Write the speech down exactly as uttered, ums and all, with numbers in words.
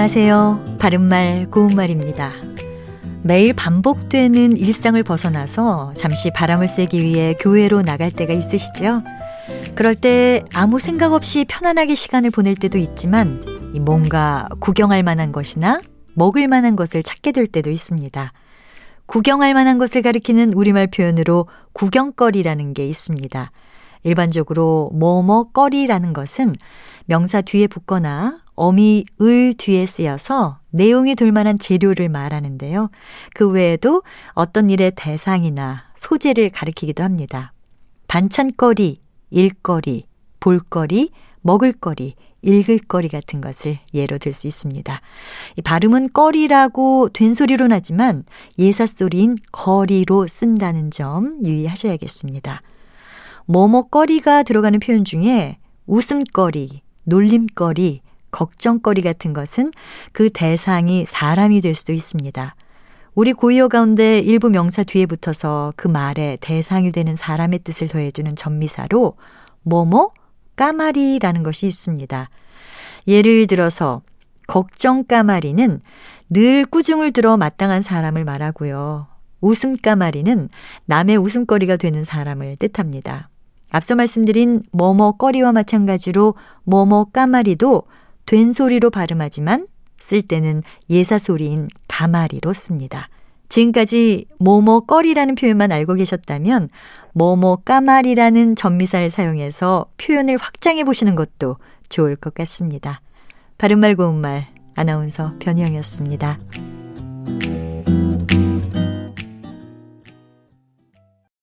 안녕하세요. 바른말 고운말입니다. 매일 반복되는 일상을 벗어나서 잠시 바람을 쐬기 위해 교외로 나갈 때가 있으시죠? 그럴 때 아무 생각 없이 편안하게 시간을 보낼 때도 있지만 뭔가 구경할 만한 것이나 먹을 만한 것을 찾게 될 때도 있습니다. 구경할 만한 것을 가리키는 우리말 표현으로 구경거리라는 게 있습니다. 일반적으로 뭐뭐거리라는 것은 명사 뒤에 붙거나 어미, 을 뒤에 쓰여서 내용이 될 만한 재료를 말하는데요. 그 외에도 어떤 일의 대상이나 소재를 가리키기도 합니다. 반찬거리, 일거리, 볼거리, 먹을거리, 읽을거리 같은 것을 예로 들 수 있습니다. 이 발음은 거리라고 된소리로는 하지만 예사소리인 거리로 쓴다는 점 유의하셔야겠습니다. 뭐뭐거리가 들어가는 표현 중에 웃음거리, 놀림거리, 걱정거리 같은 것은 그 대상이 사람이 될 수도 있습니다. 우리 고유어 가운데 일부 명사 뒤에 붙어서 그 말의 대상이 되는 사람의 뜻을 더해주는 접미사로 뭐뭐 까마리라는 것이 있습니다. 예를 들어서 걱정 까마리는 늘 꾸중을 들어 마땅한 사람을 말하고요. 웃음 까마리는 남의 웃음거리가 되는 사람을 뜻합니다. 앞서 말씀드린 뭐뭐거리와 마찬가지로 뭐뭐 까마리도 된소리로 발음하지만 쓸 때는 예사소리인 가마리로 씁니다. 지금까지 뭐뭐거리라는 표현만 알고 계셨다면 뭐뭐 까마리라는 접미사를 사용해서 표현을 확장해 보시는 것도 좋을 것 같습니다. 바른말 고운말 아나운서 변희영이었습니다.